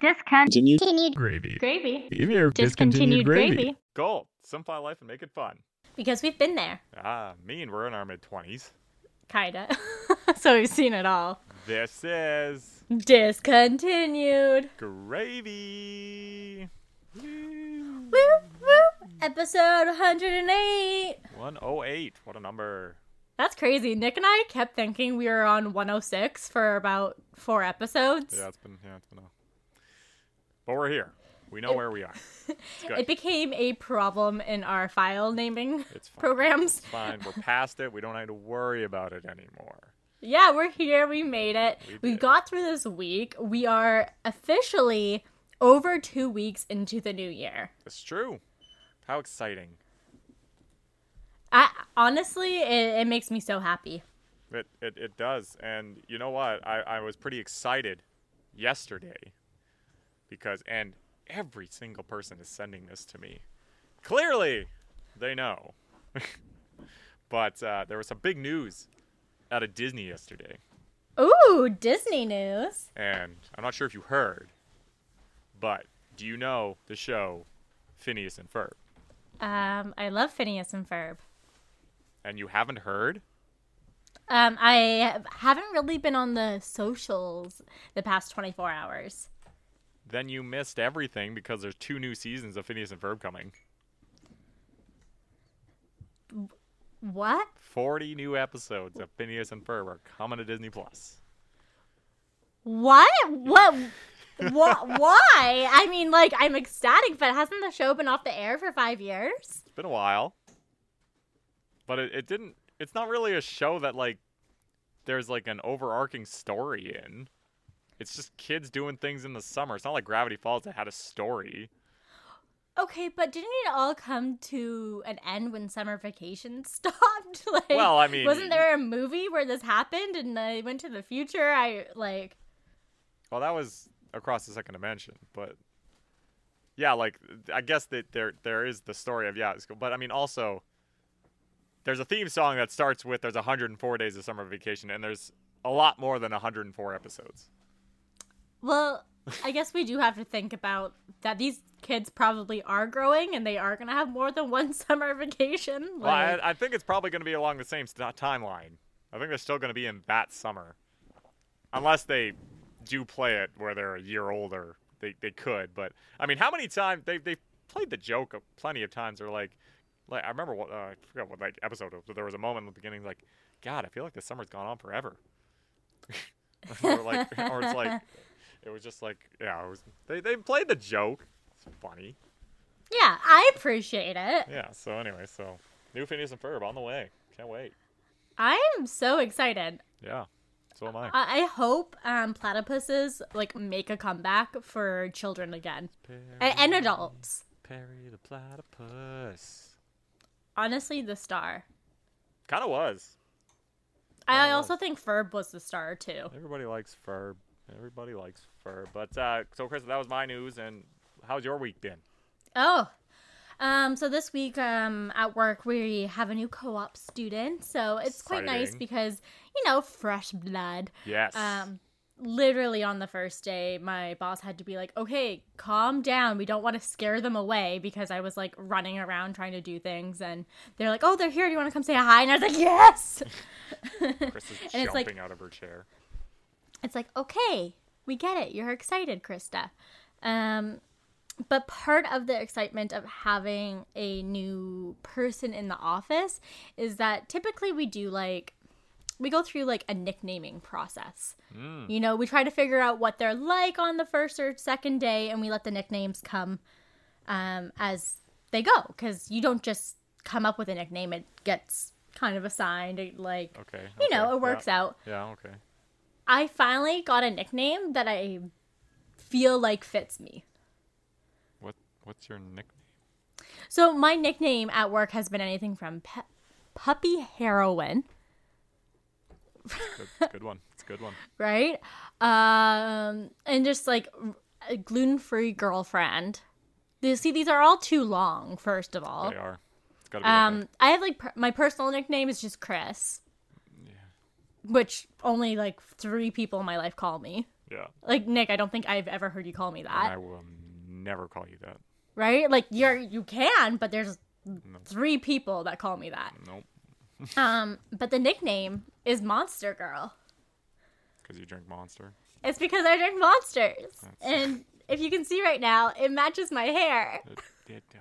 Discontinued gravy. Discontinued gravy. Gold. Simplify life and make it fun. Because we've been there. We're in our mid-20s. Kinda. So we've seen it all. This is... Discontinued Gravy. Woo, woo. Episode 108. 108. What a number. That's crazy. Nick and I kept thinking we were on 106 for about 4 episodes. Yeah, it's been but we're here. We know where we are. It became a problem in our file naming programs. It's fine. We're past it. We don't have to worry about it anymore. Yeah, we're here. We made it. We got through this week. We are officially over 2 weeks into the new year. It's true. How exciting. Honestly, it makes me so happy. It does. And you know what? I was pretty excited yesterday because... and. Every single person is sending this to me. Clearly, they know. But there was some big news out of Disney yesterday. Ooh, Disney news. And I'm not sure if you heard, but do you know the show Phineas and Ferb? I love Phineas and Ferb. And you haven't heard? I haven't really been on the socials the past 24 hours. Then you missed everything because there's 2 new seasons of Phineas and Ferb coming. What? 40 new episodes of Phineas and Ferb are coming to Disney+. What? Why? I mean, I'm ecstatic, but hasn't the show been off the air for 5 years? It's been a while. But it's not really a show that, there's, an overarching story in. It's just kids doing things in the summer. It's not like Gravity Falls that had a story. Okay, but didn't it all come to an end when summer vacation stopped? Wasn't there a movie where this happened and they went to the future? Well, that was Across the Second Dimension, but yeah, I guess that there is the story of but I mean also there's a theme song that starts with there's 104 days of summer vacation and there's a lot more than 104 episodes. Well, I guess we do have to think about that these kids probably are growing and they are going to have more than one summer vacation. I think it's probably going to be along the same timeline. I think they're still going to be in that summer. Unless they do play it where they're a year older. They could. But, I mean, how many times... They've played the joke plenty of times. They're I remember, I forgot what episode it was, but there was a moment in the beginning God, I feel like the summer's gone on forever. It was just they played the joke. It's funny. Yeah, I appreciate it. Yeah, so anyway, new Phineas and Ferb on the way. Can't wait. I am so excited. Yeah, so am I. I hope platypuses, make a comeback for children again. Perry, and adults. Perry the platypus. Honestly, the star. Kind of was. I also think Ferb was the star, too. Everybody likes fur. But, so, Chris, that was my news. And how's your week been? So this week at work, we have a new co-op student. So it's exciting. Quite nice because, fresh blood. Yes. Literally on the first day, my boss had to be like, okay, calm down. We don't want to scare them away because I was, running around trying to do things. And they're like, oh, they're here. Do you want to come say hi? And I was like, yes. Chris is jumping out of her chair. It's okay, we get it. You're excited, Krista. But part of the excitement of having a new person in the office is that typically we do, we go through, a nicknaming process. Mm. We try to figure out what they're like on the first or second day, and we let the nicknames come as they go. Because you don't just come up with a nickname. It gets kind of assigned. It works out. Yeah, okay. I finally got a nickname that I feel fits me. What's your nickname? So my nickname at work has been anything from puppy heroin. Good one. It's a good one. Right? And just a gluten-free girlfriend. You see, these are all too long, first of all. They are. It's got to be okay. I have my personal nickname is just Chris. Which only 3 people in my life call me. Yeah. Like, Nick, I don't think I've ever heard you call me that. And I will never call you that. Right? Like, you can, but there's three people that call me that. Nope. But the nickname is Monster Girl. Because you drink Monster? It's because I drink Monsters. That's... And if you can see right now, it matches my hair. Oh, God.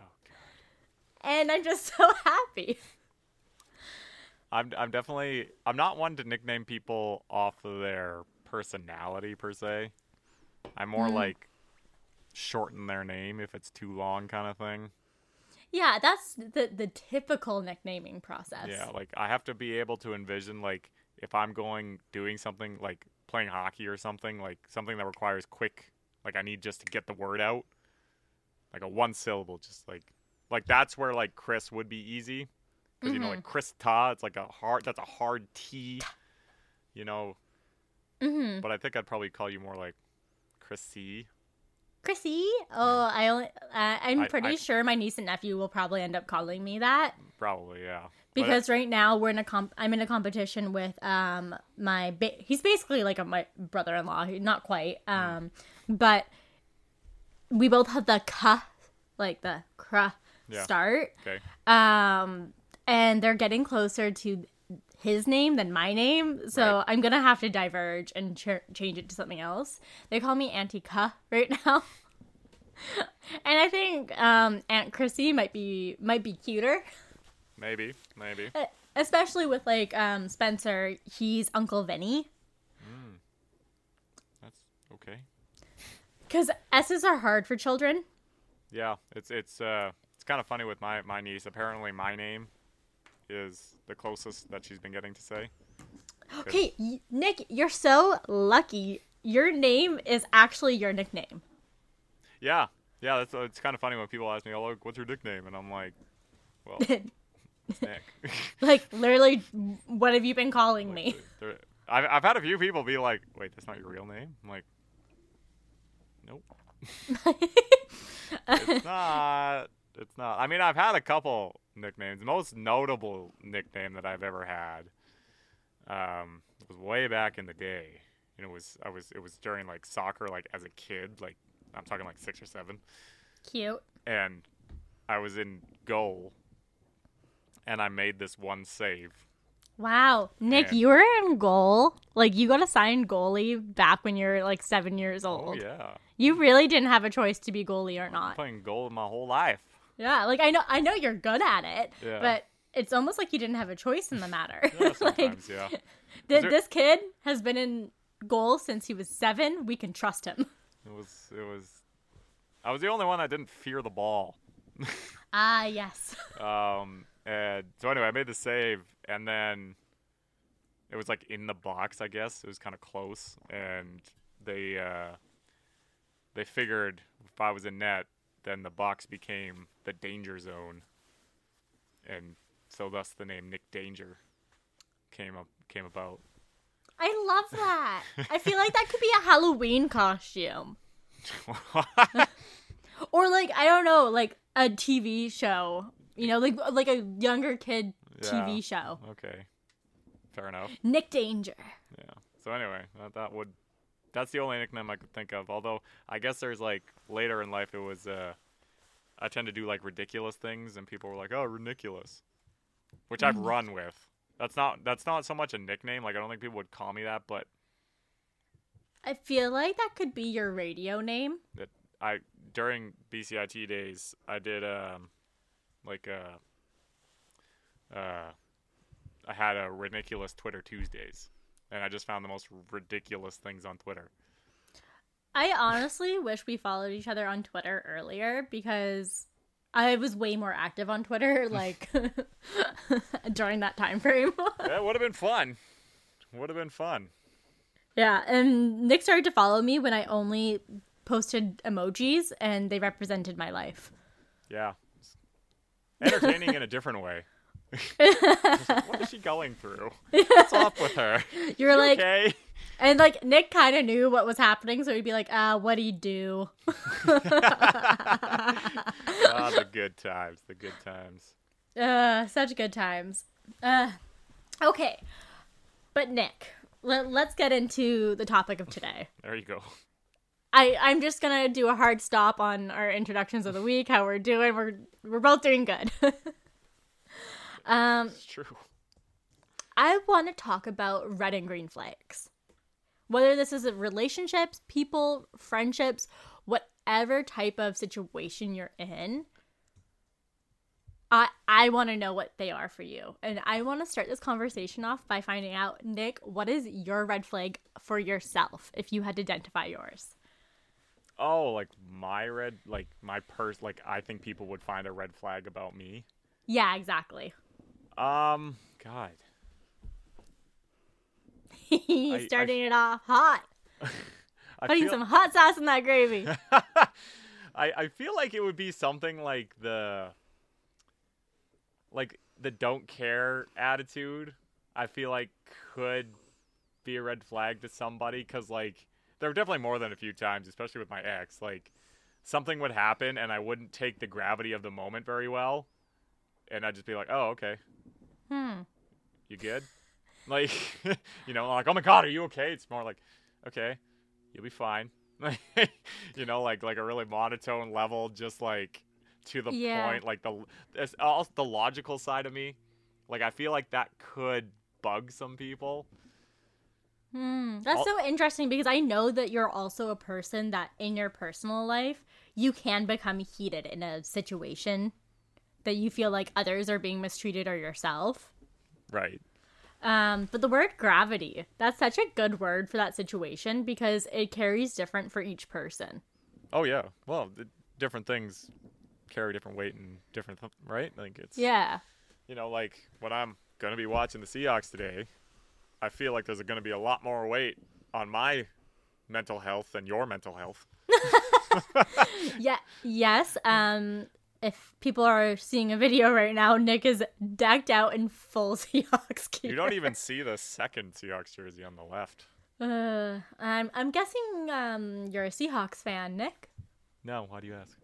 And I'm just so happy. I'm definitely... I'm not one to nickname people off of their personality, per se. I'm more like shorten their name if it's too long kind of thing. Yeah, that's the typical nicknaming process. Yeah, like, I have to be able to envision, like, if I'm doing something, like, playing hockey or something, like, something that requires quick... Like, I need just to get the word out. Like, a one syllable, just, like, that's where, like, Chris would be easy. Because, you know, like, Chris Ta, it's, like, that's a hard T, you know. Mm-hmm. But I think I'd probably call you more, like, Chrissy. Chrissy? Oh, yeah. I'm pretty sure my niece and nephew will probably end up calling me that. Probably, yeah. Because right now I'm in a competition with my he's basically like my brother-in-law, not quite. But we both have the ka, like the kra start. Okay. And they're getting closer to his name than my name, so right. I'm gonna have to diverge and change it to something else. They call me Auntie Ka right now, and I think Aunt Chrissy might be cuter. Maybe. Especially with, like, Spencer, he's Uncle Vinny. Mm. That's okay. Because S's are hard for children. Yeah, it's kind of funny with my niece. Apparently, my name is the closest that she's been getting to say. Okay, Nick, you're so lucky. Your name is actually your nickname. Yeah, it's kind of funny when people ask me, oh, look, what's your nickname? And I'm like, well... Like, literally, what have you been calling me? I've had a few people be like, wait, that's not your real name? I'm like, nope. It's not. I mean, I've had a couple nicknames. The most notable nickname that I've ever had was way back in the day. You know, it was during, like, soccer, like, as a kid. Like, I'm talking, like, 6 or 7. Cute. And I was in goal. And I made this one save. Wow. Nick, you were in goal. Like, you got assigned goalie back when you were, like, 7 years old. Oh, yeah. You really didn't have a choice to be goalie or not. I've been playing goal my whole life. Yeah. Like, I know you're good at it. Yeah. But it's almost like you didn't have a choice in the matter. Yeah, sometimes, like, yeah. This kid has been in goal since he was 7. We can trust him. I was the only one that didn't fear the ball. Ah, yes. And so anyway, I made the save, and then it was, like, in the box, I guess. It was kind of close, and they figured if I was in net, then the box became the danger zone, and so thus the name Nick Danger came about. I love that. I feel like that could be a Halloween costume. Or, like, I don't know, like, a TV show. You know, like a younger kid TV show. Okay. Fair enough. Nick Danger. Yeah. So anyway, that's the only nickname I could think of. Although, I guess there's, like, later in life it was, I tend to do, like, ridiculous things, and people were like, oh, ridiculous. Which I've run with. That's not so much a nickname. Like, I don't think people would call me that, but. I feel like that could be your radio name. During BCIT days, I did, I had a ridiculous Twitter Tuesdays, and I just found the most ridiculous things on Twitter. I honestly wish we followed each other on Twitter earlier, because I was way more active on Twitter, like, during that time frame. That would have been fun. Yeah, and Nick started to follow me when I only posted emojis, and they represented my life. Yeah. Entertaining in a different way. Like, what is she going through? What's up with her? You're like, okay? And, like, Nick kind of knew what was happening, so he'd be like, what do you do? The good times. Such good times. Okay. But Nick, Let's get into the topic of today. There you go. I'm just going to do a hard stop on our introductions of the week, how we're doing. We're both doing good. It's true. I want to talk about red and green flags. Whether this is relationships, people, friendships, whatever type of situation you're in, I want to know what they are for you. And I want to start this conversation off by finding out, Nick, what is your red flag for yourself if you had to identify yours? Oh, like my red, like my I think people would find a red flag about me. Yeah, exactly. God. Starting it off hot. Putting some hot sauce in that gravy. I feel like it would be something like the don't care attitude. I feel like could be a red flag to somebody, because like there were definitely more than a few times, especially with my ex, like something would happen and I wouldn't take the gravity of the moment very well, and I'd just be like, oh, okay, you good? Like, you know, like, oh my God, are you okay? It's more like, okay, you'll be fine. You know, like a really monotone level, just like to the point, like it's also the logical side of me. Like, I feel like that could bug some people. That's so interesting, because I know that you're also a person that in your personal life, you can become heated in a situation that you feel like others are being mistreated or yourself. Right. But the word gravity, that's such a good word for that situation, because it carries different for each person. Oh, yeah. Well, different things carry different weight and different, right? Like it's, yeah. You know, like when I'm going to be watching the Seahawks today, I feel like there's going to be a lot more weight on my mental health than your mental health. Yeah. Yes. If people are seeing a video right now, Nick is decked out in full Seahawks gear. You don't even see the second Seahawks jersey on the left. I'm guessing you're a Seahawks fan, Nick? No, why do you ask?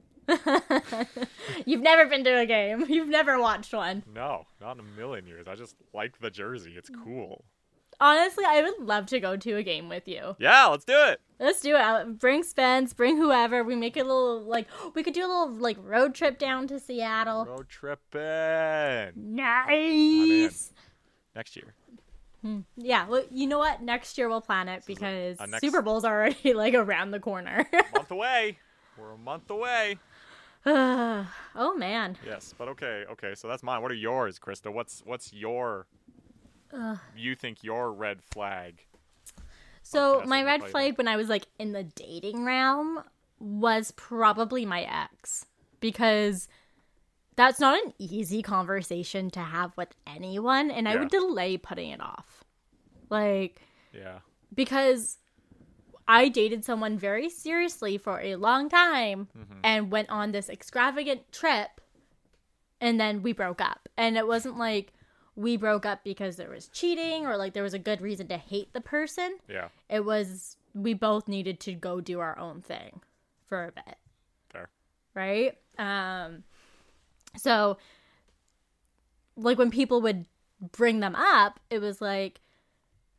You've never been to a game. You've never watched one. No, not in a million years. I just like the jersey. It's cool. Honestly, I would love to go to a game with you. Yeah, let's do it. Let's do it. Bring Spence, bring whoever. We make a little, like, we could do a little, like, road trip down to Seattle. Road tripping. Nice. Next year. Yeah, well, you know what? Next year we'll plan it, because Super Bowl's already, like, around the corner. A month away. We're a month away. Oh, man. Yes, but okay. Okay, so that's mine. What are yours, Krista? What's your... You think your red flag? So my red flag when I was like in the dating realm was probably my ex, because that's not an easy conversation to have with anyone, and I would delay putting it off. Like, yeah, because I dated someone very seriously for a long time and went on this extravagant trip, and then we broke up, and it wasn't like we broke up because there was cheating or like there was a good reason to hate the person. Yeah. It was, we both needed to go do our own thing for a bit. Fair. Right? So like when people would bring them up, it was like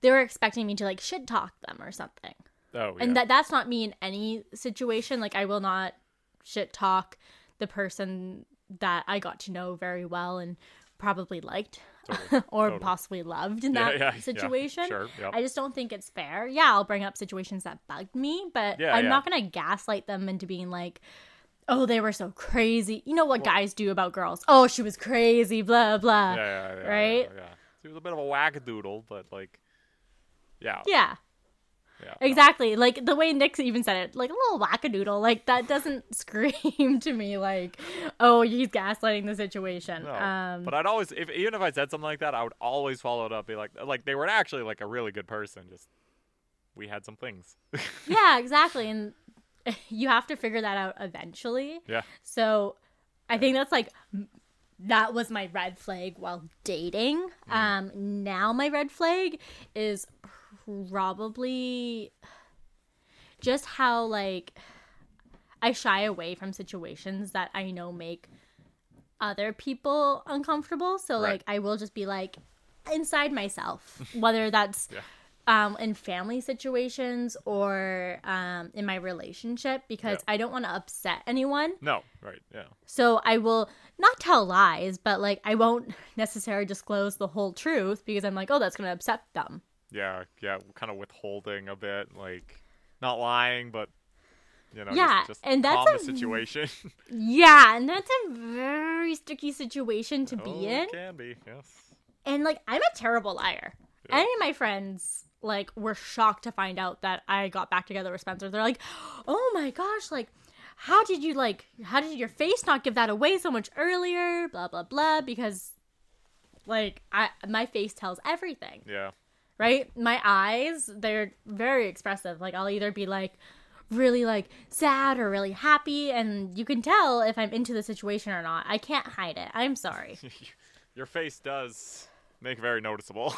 they were expecting me to like shit talk them or something. Oh, yeah. And that's not me in any situation. Like I will not shit talk the person that I got to know very well and probably liked totally. Possibly loved in that situation. Yeah, sure, yep. I just don't think it's fair. Yeah, I'll bring up situations that bugged me, but I'm not going to gaslight them into being like, oh, they were so crazy. You know what guys do about girls? Oh, she was crazy, blah, blah. Yeah, right? Yeah. She was a bit of a wackadoodle, but like, Yeah, exactly. No. Like the way Nick even said it, like a little wackadoodle, like that doesn't scream to me like, oh, he's gaslighting the situation. No. But I'd always, even if I said something like that, I would always follow it up, be like they were actually like a really good person. Just we had some things. Yeah, exactly. And you have to figure that out eventually. Yeah. So I think that's like, that was my red flag while dating. Mm. Now my red flag is probably just how like I shy away from situations that I know make other people uncomfortable. So like I will just be like inside myself, whether that's in family situations or in my relationship, because I don't want to upset anyone. No, right, yeah. So I will not tell lies, but like I won't necessarily disclose the whole truth because I'm like, oh, that's going to upset them. Yeah, kind of withholding a bit, like not lying, but you know, just and that's calm the situation. Yeah, and that's a very sticky situation to be in. It can be, yes. And like, I'm a terrible liar. Yeah. Any of my friends like were shocked to find out that I got back together with Spencer. They're like, "Oh my gosh! Like, how did you like? How did your face not give that away so much earlier?" Blah blah blah. Because like, my face tells everything. Yeah. Right? My eyes, they're very expressive. Like, I'll either be, like, really, like, sad or really happy. And you can tell if I'm into the situation or not. I can't hide it. I'm sorry. Your face does make very noticeable.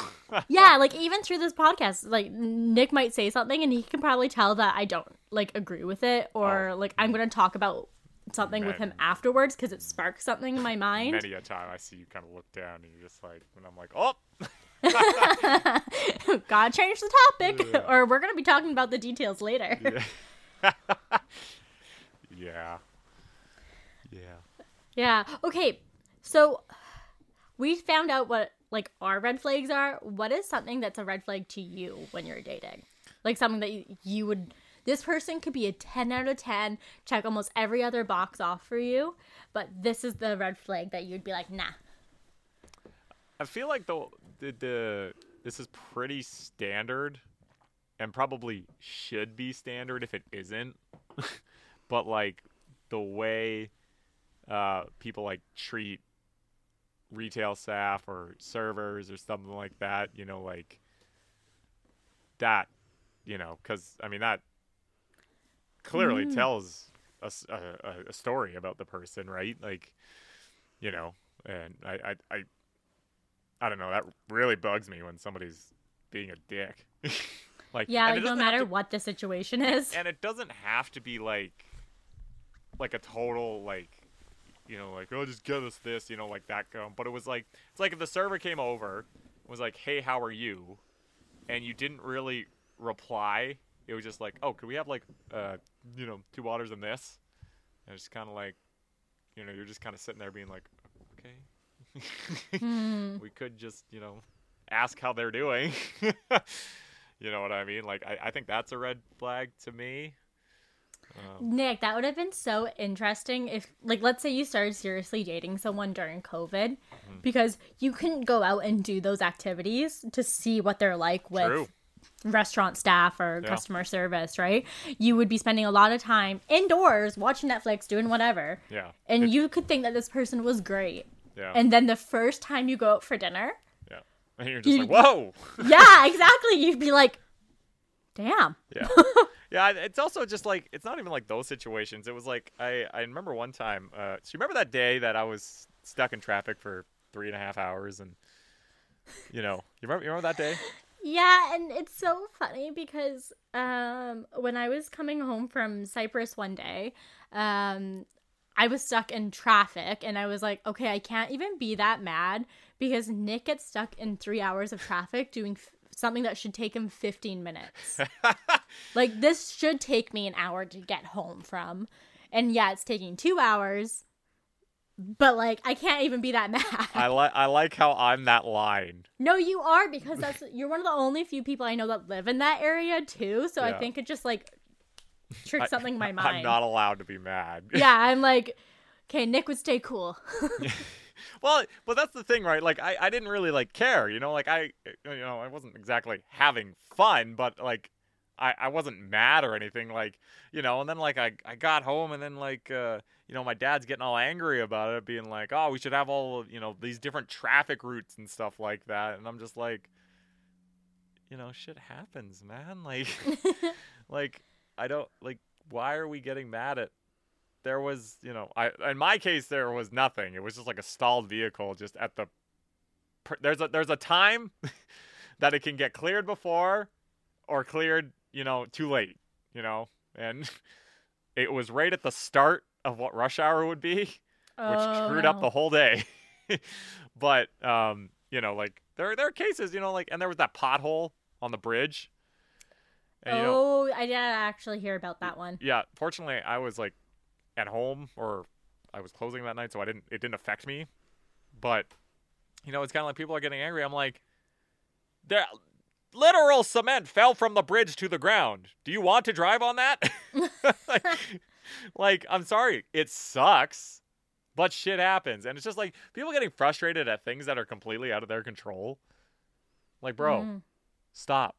Yeah, like, even through this podcast, like, Nick might say something and he can probably tell that I don't, like, agree with it. Or, like, I'm going to talk about something with him afterwards because it sparks something in my mind. Many a time I see you kind of look down and you're just like, and I'm like, oh! Gotta change the topic, or we're gonna be talking about the details later. Yeah. Okay, so we found out what like our red flags are. What is something that's a red flag to you when you're dating? Like something that you would. This person could be a 10 out of 10, check almost every other box off for you, but this is the red flag that you'd be like, nah. I feel like the this is pretty standard and probably should be standard if it isn't. But like the way people like treat retail staff or servers or something like that, you know, like that, you know, because I mean that clearly tells us a story about the person, right? Like, you know, and I don't know. That really bugs me when somebody's being a dick. Like, yeah, like no matter what the situation is. And it doesn't have to be like a total like, you know, like oh, just give us this, you know, like that. But it was like it's like if the server came over, was like, hey, how are you? And you didn't really reply. It was just like, oh, could we have like, you know, 2 waters and this? And it's kind of like, you know, you're just kind of sitting there being like, okay. We could just, you know, ask how they're doing. You know what I mean? Like, I think that's a red flag to me. Nick, that would have been so interesting if, like, let's say you started seriously dating someone during COVID, because you couldn't go out and do those activities to see what they're like with restaurant staff or customer service, right? You would be spending a lot of time indoors watching Netflix, doing whatever. Yeah. And you could think that this person was great. Yeah. And then the first time you go out for dinner, and you're just like, whoa. Yeah, exactly. You'd be like, damn. Yeah. Yeah. It's also just like, it's not even like those situations. It was like, I remember one time, so you remember that day that I was stuck in traffic for 3.5 hours and, you know, you remember that day? Yeah. And it's so funny because, when I was coming home from Cyprus one day, I was stuck in traffic and I was like, okay, I can't even be that mad because Nick gets stuck in 3 hours of traffic doing something that should take him 15 minutes. Like, this should take me an hour to get home from. And yeah, it's taking 2 hours, but like, I can't even be that mad. I like how I'm that line. No, you are, because you're one of the only few people I know that live in that area too. So I think it just like trick something in my mind. I'm not allowed to be mad. Yeah, I'm like, okay, Nick would stay cool. Well, but that's the thing, right? Like, I didn't really like care, you know. Like, I wasn't exactly having fun, but like, I wasn't mad or anything, like, you know. And then like, I got home, and then like, you know, my dad's getting all angry about it, being like, oh, we should have all, you know, these different traffic routes and stuff like that. And I'm just like, you know, shit happens, man. Like, like. I don't, like, why are we getting mad at, there was, you know, in my case, there was nothing. It was just like a stalled vehicle just at the, there's a time that it can get cleared before or cleared, you know, too late, you know, and it was right at the start of what rush hour would be, which screwed up the whole day. But, you know, like, there are cases, you know, like, and there was that pothole on the bridge. And, I did actually hear about that one. Yeah, fortunately, I was like at home, or I was closing that night, so it didn't affect me. But it's kind of like people are getting angry. I'm like, there, literal cement fell from the bridge to the ground. Do you want to drive on that? like, I'm sorry, it sucks, but shit happens, and it's just like people getting frustrated at things that are completely out of their control. Like, bro, stop.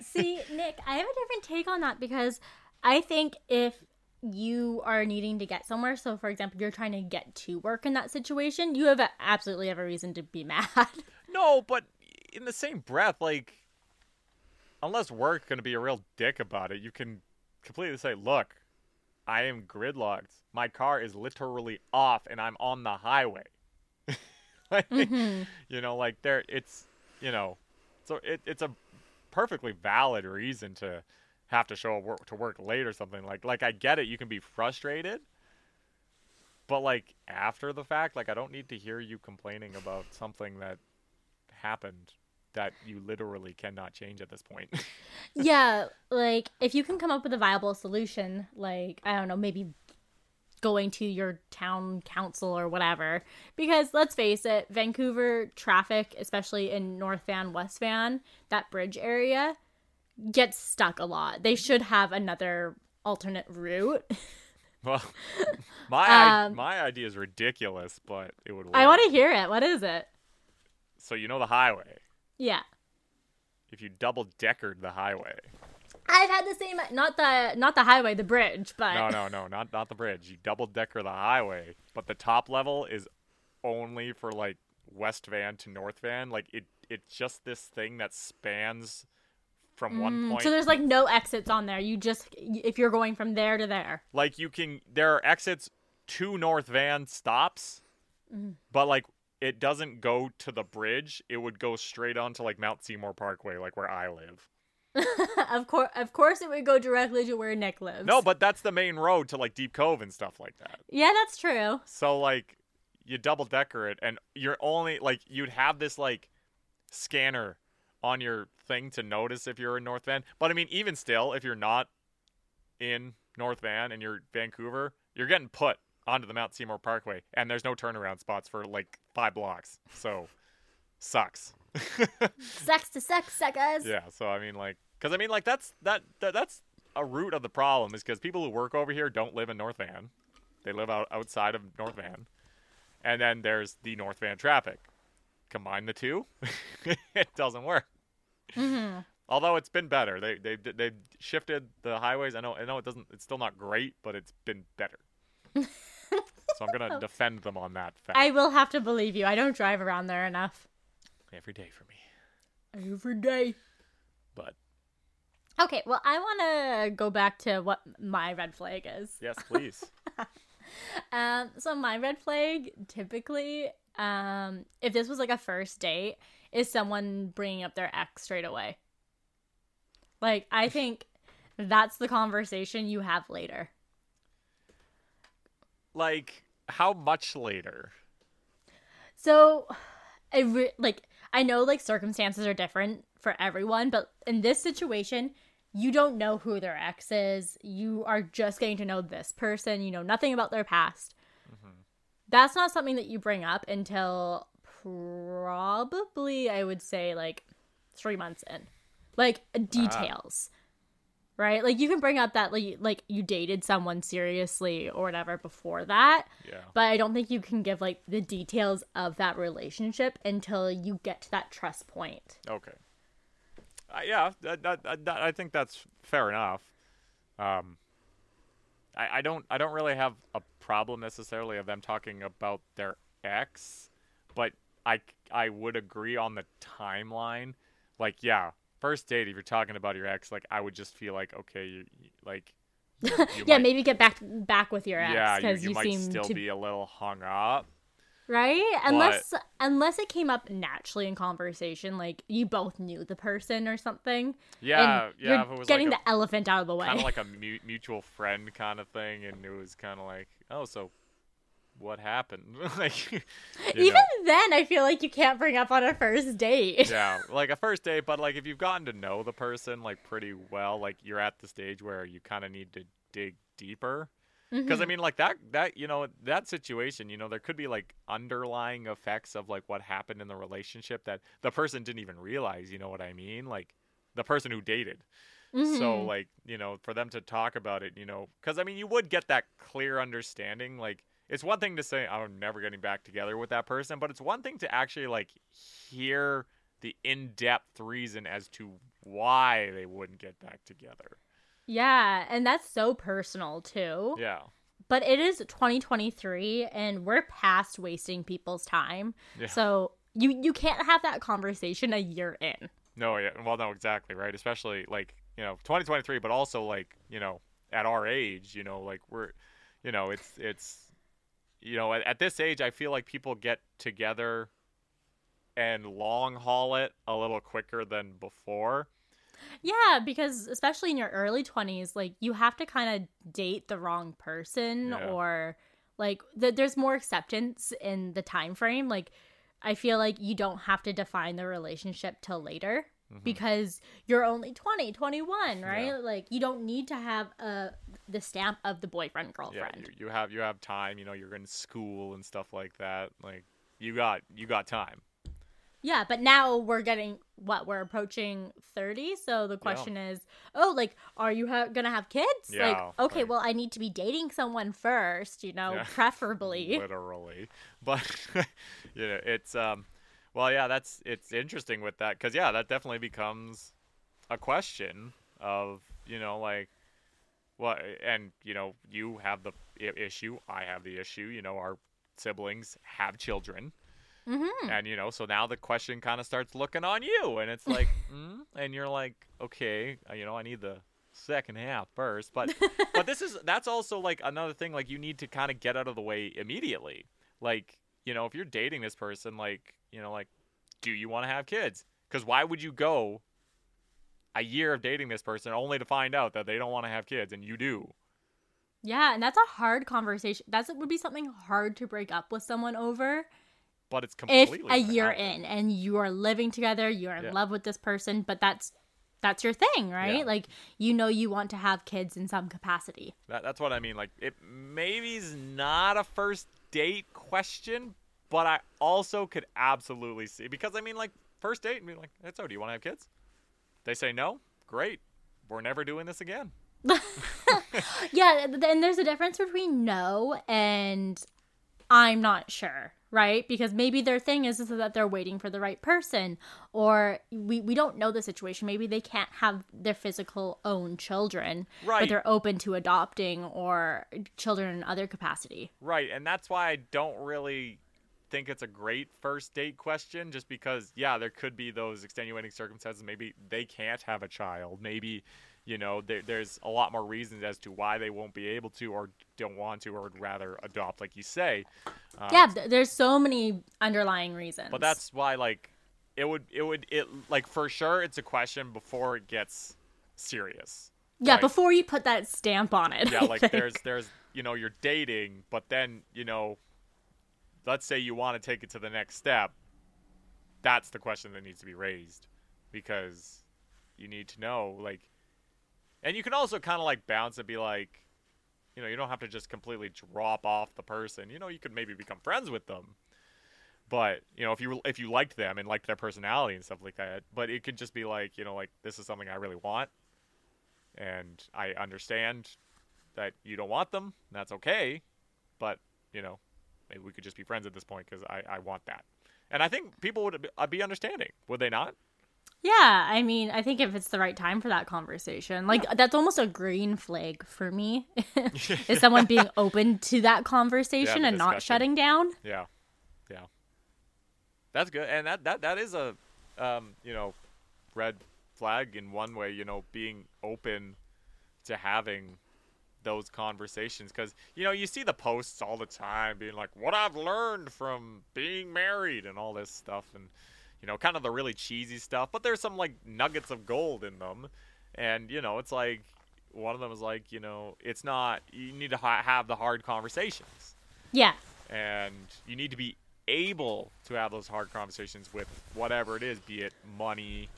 See, Nick, I have a different take on that, because I think if you are needing to get somewhere, so for example, you're trying to get to work in that situation, you have absolutely every reason to be mad. No, but in the same breath, like, unless work's going to be a real dick about it, you can completely say, look, I am gridlocked. My car is literally off and I'm on the highway. like, like there, it's, so it's a perfectly valid reason to have to show up to work late or something. Like I get it. You can be frustrated, but like after the fact, like I don't need to hear you complaining about something that happened that you literally cannot change at this point. Yeah, like if you can come up with a viable solution, like I don't know, maybe going to your town council or whatever, because let's face it, Vancouver traffic, especially in North Van, West Van, that bridge area gets stuck a lot. They should have another alternate route. Well, my idea is ridiculous, but it would work. I want to hear it. What is it? So the highway. Yeah. If you double-deckered the highway. I've had the same, not the highway, the bridge, but. No, not the bridge. You double-decker the highway, but the top level is only for, like, West Van to North Van. Like, it's just this thing that spans from one point. So there's, like, no exits on there. You just, if you're going from there to there. Like, there are exits to North Van stops, but, like, it doesn't go to the bridge. It would go straight onto like Mount Seymour Parkway, like where I live. Of course, it would go directly to where Nick lives. No, but that's the main road to like Deep Cove and stuff like that. Yeah, that's true. So like, you double decker it, and you're only like you'd have this like scanner on your thing to notice if you're in North Van. But I mean, even still, if you're not in North Van and you're Vancouver, you're getting put onto the Mount Seymour Parkway, and there's no turnaround spots for like 5 blocks, so sucks. Sucks to suck, suckers. Yeah, so I mean, like, because I mean, like, that's a root of the problem, is because people who work over here don't live in North Van; they live outside of North Van, and then there's the North Van traffic. Combine the two, it doesn't work. Mm-hmm. Although it's been better, they've shifted the highways. I know it doesn't. It's still not great, but it's been better. So I'm going to defend them on that fact. I will have to believe you. I don't drive around there enough. Every day for me. Every day. But. Okay, well, I want to go back to what my red flag is. Yes, please. So my red flag, typically, if this was like a first date, is someone bringing up their ex straight away. Like, I think that's the conversation you have later. Like, how much later? So, I know, like, circumstances are different for everyone, but in this situation, you don't know who their ex is. You are just getting to know this person. You know nothing about their past. Mm-hmm. That's not something that you bring up until probably, I would say, like, 3 months in. Like, details. Right? Like, you can bring up that, like, you dated someone seriously or whatever before that. Yeah. But I don't think you can give, like, the details of that relationship until you get to that trust point. Okay. I think that's fair enough. I don't really have a problem necessarily of them talking about their ex, but I would agree on the timeline. Like, yeah. First date, if you're talking about your ex, like I would just feel like, okay, you yeah, might, maybe get back with your ex, because you might seem still to be a little hung up, right? Unless it came up naturally in conversation, like you both knew the person or something. Yeah, and yeah. You're if it was getting like the elephant out of the way, kind of like a mutual friend kind of thing, and it was kind of like, oh, so what happened? Like, Even then, I feel like you can't bring up on a first date. Yeah, like a first date, but like if you've gotten to know the person like pretty well, like you're at the stage where you kind of need to dig deeper. Because, I mean, like, that, you know, that situation, you know, there could be, like, underlying effects of, like, what happened in the relationship that the person didn't even realize, you know what I mean? Like, the person who dated. Mm-hmm. So, like, you know, for them to talk about it, you know, because, I mean, you would get that clear understanding. Like, it's one thing to say, I'm never getting back together with that person, but it's one thing to actually, like, hear the in-depth reason as to why they wouldn't get back together. Yeah, and that's so personal, too. Yeah. But it is 2023, and we're past wasting people's time. Yeah. So you can't have that conversation a year in. No, yeah. Well, no, exactly, right? Especially, like, you know, 2023, but also, like, you know, at our age, you know, like, we're, you know, it's you know, at this age, I feel like people get together and long haul it a little quicker than before. Yeah, because especially in your early 20s, like, you have to kind of date the wrong person, yeah. Or, like, there's more acceptance in the time frame. Like, I feel like you don't have to define the relationship till later, because you're only 20, 21, right? Yeah. Like, you don't need to have the stamp of the boyfriend, girlfriend. Yeah, you have time, you know, you're in school and stuff like that. Like, you got time. Yeah, but now we're getting, we're approaching 30, so the question is, oh, like, are you gonna have kids? Yeah, like, okay, like, well, I need to be dating someone first, you know, yeah, preferably. Literally. But, you know, it's, well, yeah, it's interesting with that, because, yeah, that definitely becomes a question of, you know, like, well, and, you know, you have the issue, I have the issue, you know, our siblings have children. Mm-hmm. And, you know, so now the question kind of starts looking on you, and it's like, and you're like, okay, you know, I need the second half first, but that's also like another thing, like you need to kind of get out of the way immediately. Like, you know, if you're dating this person, like, you know, like, do you want to have kids? Because why would you go a year of dating this person only to find out that they don't want to have kids and you do? Yeah, and that's a hard conversation. That would be something hard to break up with someone over. But it's completely if a year in and you are living together, you're in love with this person, but that's your thing, right? Yeah. Like, you know, you want to have kids in some capacity. That's what I mean. Like, it maybe's not a first date question, but I also could absolutely see, because I mean, like, first date, I mean, like, that's do you want to have kids? They say no, great, we're never doing this again. Yeah, and there's a difference between no and I'm not sure. Right? Because maybe their thing is that they're waiting for the right person, or we don't know the situation. Maybe they can't have their physical own children, right, but they're open to adopting or children in other capacity. Right. And that's why I don't really think it's a great first date question, just because, yeah, there could be those extenuating circumstances. Maybe they can't have a child. Maybe, you know, there's a lot more reasons as to why they won't be able to, or don't want to, or would rather adopt, like you say. Yeah, there's so many underlying reasons. But that's why, like, it would, like, for sure, it's a question before it gets serious. Yeah, like, before you put that stamp on it. Yeah, I like think. there's, you know, you're dating, but then, you know, let's say you want to take it to the next step. That's the question that needs to be raised, because you need to know, like. And you can also kind of, like, bounce and be like, you know, you don't have to just completely drop off the person. You know, you could maybe become friends with them. But, you know, if you liked them and liked their personality and stuff like that. But it could just be like, you know, like, this is something I really want. And I understand that you don't want them. And that's okay. But, you know, maybe we could just be friends at this point, because I want that. And I think people would be understanding, would they not? Yeah, I mean, I think if it's the right time for that conversation, like, that's almost a green flag for me, is someone being open to that conversation and not shutting down. Yeah, yeah. That's good. And that is a, you know, red flag in one way, you know, being open to having those conversations, because, you know, you see the posts all the time being like, what I've learned from being married and all this stuff, and, you know, kind of the really cheesy stuff, but there's some, like, nuggets of gold in them. And, you know, it's like, one of them is like, you know, it's not, you need to have the hard conversations. Yeah. And you need to be able to have those hard conversations with whatever it is, be it money,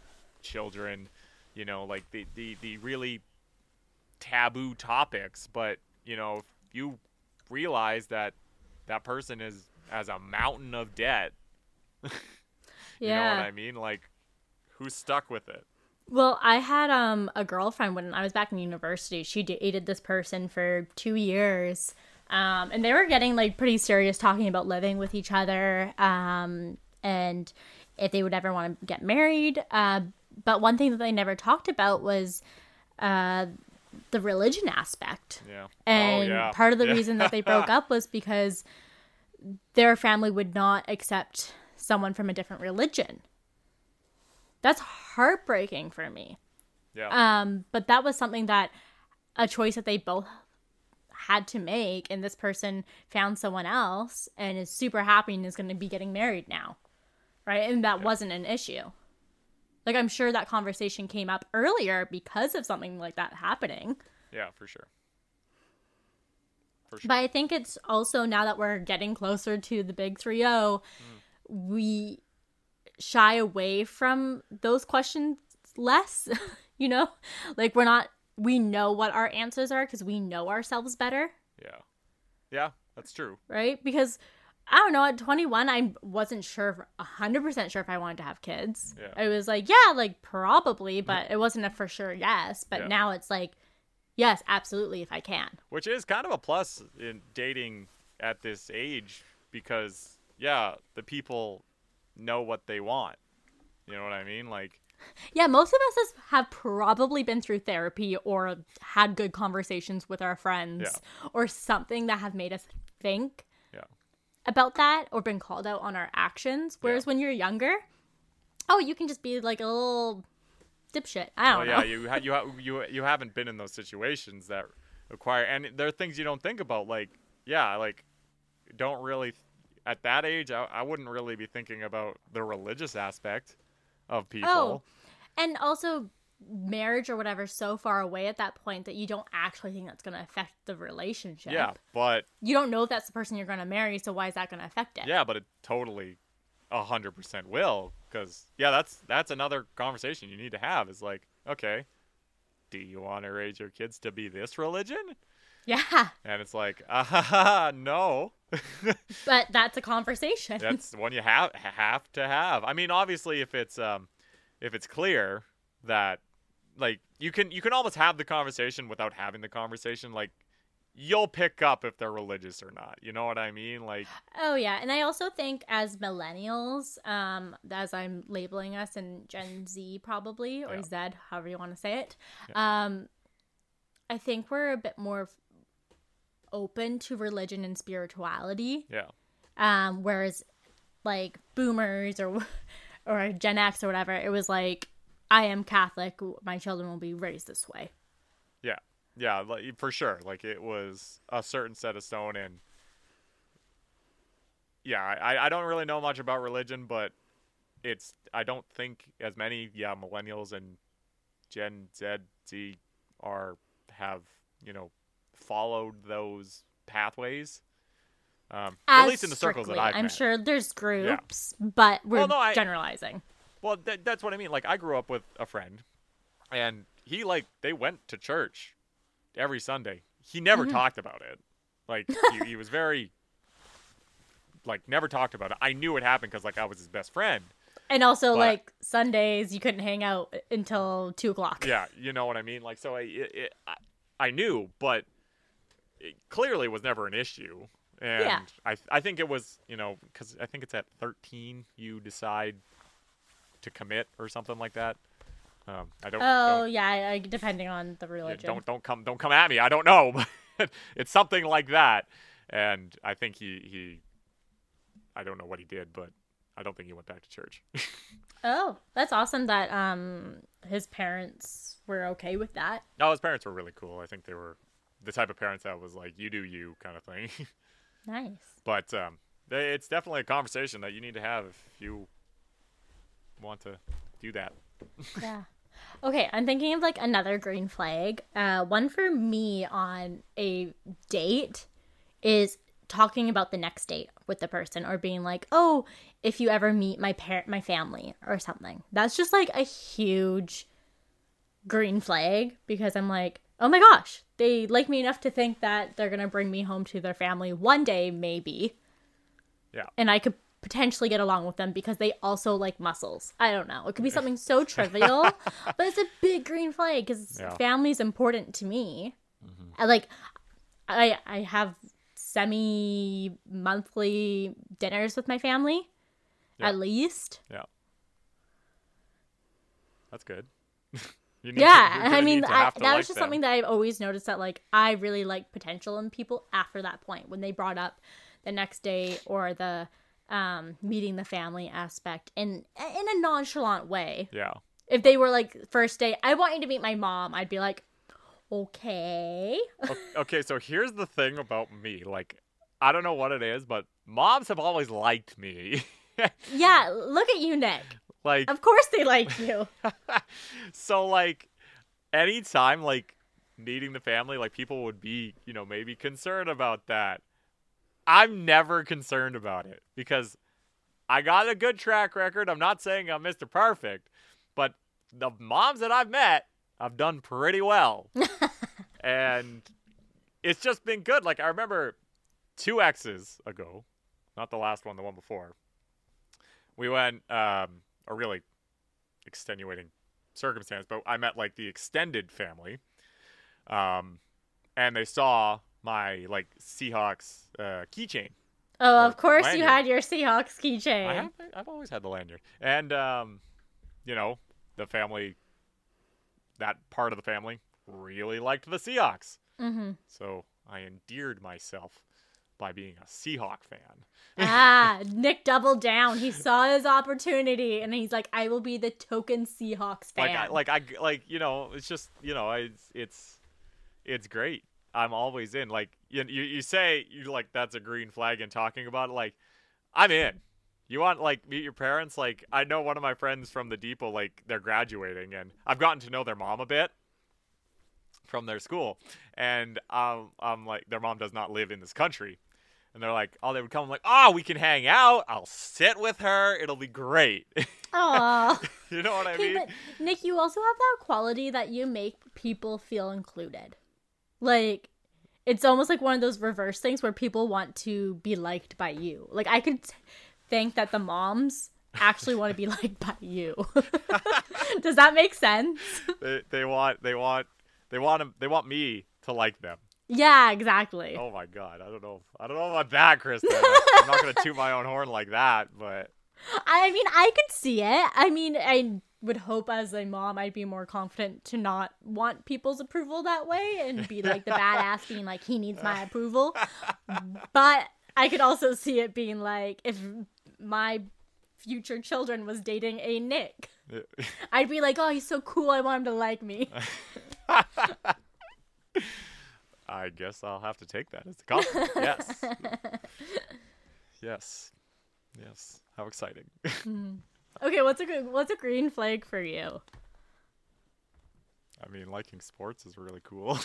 children, you know, like the really taboo topics. But, you know, if you realize that that person is as a mountain of debt, you know what I mean? Like, who's stuck with it? Well, I had a girlfriend when I was back in university. She dated this person for 2 years. And they were getting, like, pretty serious talking about living with each other and if they would ever want to get married. But one thing that they never talked about was the religion aspect. Yeah. And part of the reason that they broke up was because their family would not accept someone from a different religion. That's heartbreaking for me. Yeah. But that was something that a choice that they both had to make, and this person found someone else and is super happy and is going to be getting married now. Right? And that wasn't an issue. Like, I'm sure that conversation came up earlier because of something like that happening. Yeah, for sure. For sure. But I think it's also, now that we're getting closer to the big 3-0, we shy away from those questions less, you know? Like, we know what our answers are because we know ourselves better. Yeah. Yeah, that's true. Right? Because, I don't know, at 21, I wasn't sure, 100% sure if I wanted to have kids. Yeah. I was like, yeah, like, probably, but it wasn't a for sure yes. But now it's like, yes, absolutely, if I can. Which is kind of a plus in dating at this age because, yeah, the people know what they want. You know what I mean? Like, yeah, most of us have probably been through therapy or had good conversations with our friends or something that have made us think about that or been called out on our actions. Whereas when you're younger, you can just be like a little dipshit. I don't know. Yeah, you haven't been in those situations that require, and there are things you don't think about. Like, don't really. At that age, I wouldn't really be thinking about the religious aspect of people. Oh, and also marriage or whatever is so far away at that point that you don't actually think that's going to affect the relationship. Yeah, but you don't know if that's the person you're going to marry, so why is that going to affect it? Yeah, but it totally 100% will, because, that's another conversation you need to have is like, okay, do you want to raise your kids to be this religion? Yeah. And it's like, no. But that's a conversation. That's one you have to have. I mean, obviously, if it's clear that, like, you can almost have the conversation without having the conversation. Like, you'll pick up if they're religious or not. You know what I mean? Like, oh yeah. And I also think as millennials, as I'm labeling us, and Gen Z probably, or Z, however you want to say it, I think we're a bit more open to religion and spirituality. Yeah. Whereas, like, boomers or Gen X or whatever, it was like, I am Catholic, my children will be raised this way. Yeah. Yeah, for sure. Like, it was a certain set of stone, and I don't really know much about religion, but I don't think as many millennials and Gen Z have, you know, followed those pathways, at least in the circles that I've met. I'm sure there's groups, but we're generalizing. Well, that's what I mean. Like, I grew up with a friend, and he, like, they went to church every Sunday. He never talked about it. Like, he was very, like, never talked about it. I knew it happened because, like, I was his best friend. And also, but, like, Sundays, you couldn't hang out until 2 o'clock. Yeah, you know what I mean? Like, so I knew, but it clearly was never an issue. And I think it was, you know, because I think it's at 13 you decide to commit or something like that. Depending on the religion. Yeah, don't come at me. I don't know. It's something like that. And I think he I don't know what he did, but I don't think he went back to church. Oh, that's awesome that his parents were okay with that. No, his parents were really cool. I think they were the type of parents that was like, you do you kind of thing. Nice. But it's definitely a conversation that you need to have if you want to do that. Yeah. Okay, I'm thinking of, like, another green flag. One for me on a date is talking about the next date with the person, or being like, oh, if you ever meet my family or something. That's just like a huge green flag, because I'm like, oh my gosh, they like me enough to think that they're going to bring me home to their family one day, maybe. Yeah. And I could potentially get along with them because they also like mussels. I don't know. It could be something so trivial, but it's a big green flag because family's important to me. Mm-hmm. I have semi-monthly dinners with my family, at least. Yeah. That's good. That was just something that I've always noticed, that like I really like potential in people after that point, when they brought up the next day or the meeting the family aspect in a nonchalant way. Yeah. If they were like, first day, I want you to meet my mom, I'd be like, okay. Okay, so here's the thing about me. Like, I don't know what it is, but moms have always liked me. Yeah, look at you, Nick. Like, of course they like you. So, like, anytime, like, meeting the family, like, people would be, you know, maybe concerned about that. I'm never concerned about it because I got a good track record. I'm not saying I'm Mr. Perfect, but the moms that I've met, I've done pretty well. And it's just been good. Like, I remember 2 exes ago, not the last one, the one before, we went, a really extenuating circumstance, but I met, like, the extended family. And they saw my, like, Seahawks keychain. Oh, of course lanyard. You had your Seahawks keychain. I've always had the lanyard. And, you know, the family... that part of the family really liked the Seahawks. Mm-hmm. So I endeared myself by being a Seahawk fan. Nick doubled down. He saw his opportunity, and he's like, I will be the token Seahawks fan. Like, you know, it's just, you know, it's great. I'm always in. Like, you say, you like, that's a green flag, and talking about it, like, I'm in. You want, like, meet your parents? Like, I know one of my friends from the depot, like, they're graduating, and I've gotten to know their mom a bit from their school. And I'm like, their mom does not live in this country. And they're like, oh, they would come. I'm like, oh, we can hang out. I'll sit with her. It'll be great. Aw. You know what I mean? But, Nick, you also have that quality that you make people feel included. Like... it's almost like one of those reverse things where people want to be liked by you. Like, I could... think that the moms actually want to be liked by you. Does that make sense? They want me to like them. Yeah, exactly. Oh my God, I don't know about that, Kristen. I'm not gonna toot my own horn like that, but I mean, I could see it. I mean, I would hope as a mom I'd be more confident to not want people's approval that way and be like the badass being like, he needs my approval. But I could also see it being like, if my future children was dating a Nick, I'd be like, oh, he's so cool. I want him to like me. I guess I'll have to take that as a compliment. Yes. Yes. Yes. How exciting. Okay. What's a green flag for you? I mean, liking sports is really cool.